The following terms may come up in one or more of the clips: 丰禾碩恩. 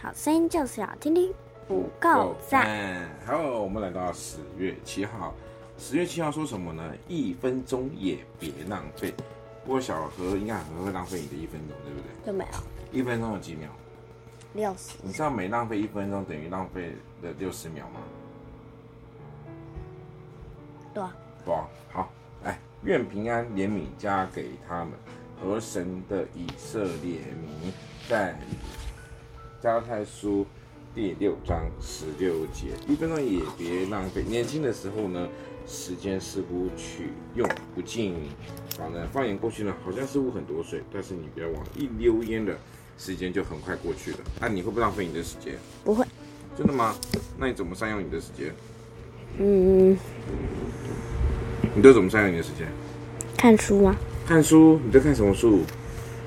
好声音就是要听听不够赞。好，我们来到10月7号。10月7号说什么呢？1分钟也别浪费。不过小何应该很会浪费你的1分钟，对不对？就没有。1分钟有几秒？60。你知道每浪费1分钟等于浪费了60秒吗？对啊。对啊。好，来，愿平安怜悯加给他们，和神的以色列民，在加拉太书第6章16节，1分钟也别浪费。年轻的时候呢，时间似乎取用不尽，放眼过去呢，好像似乎很多岁，但是你不要忘了，一溜烟的时间就很快过去了。那你会不会浪费你的时间？不会。真的吗？那你怎么善用你的时间？你都怎么善用你的时间？看书啊。看书？你在看什么书？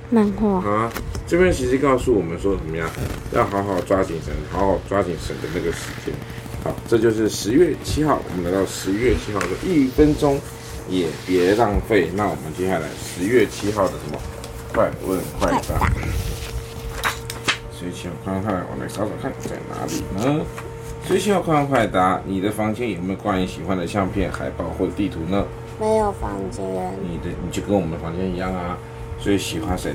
漫画啊。这边其实告诉我们说怎么样要好好抓紧神的那个时间。好，这就是10月7号，我们来到10月7号的1分钟也别浪费。那我们接下来10月7号的什么快问快答。10月7号快问快答，我来找找看在哪里呢？10月7号快问快答，你的房间有没有关于喜欢的相片、海报或地图呢？没有房间。你就跟我们的房间一样啊，所以喜欢谁？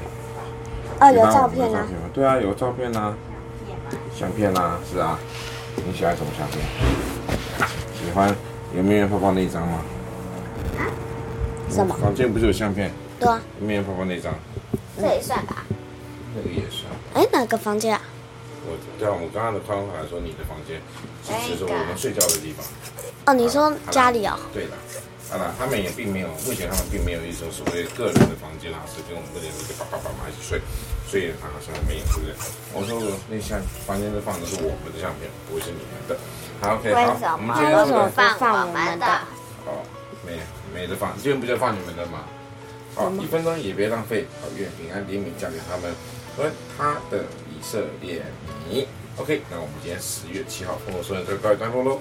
有照片啊。对啊，有照片啊，相片啊，是啊。你喜欢什么相片？喜欢有面面泡泡那一张吗？什么？房间不是有相片？对啊。有面面泡泡那一张，这也算吧？那个也算。哪个房间啊？我刚刚的框法说你的房间，其实我们睡觉的地方。哦，你说家里哦？对的。好了，他们也并没有，目前他们并没有一种所谓个人的房间啦，是跟我们这里的爸妈一起睡，所以好像没有，对不对？我说那像房间都放的是我们的相片，不是你们的。好 ，OK， 好，我们今天为什么放我们的？哦，没得放，今天不就放你们的吗？好，1分钟也别浪费，好，愿平安怜悯加给他们和他的以色列民。OK， 那我们今天10月7号《丰禾碩恩》就告一段落喽。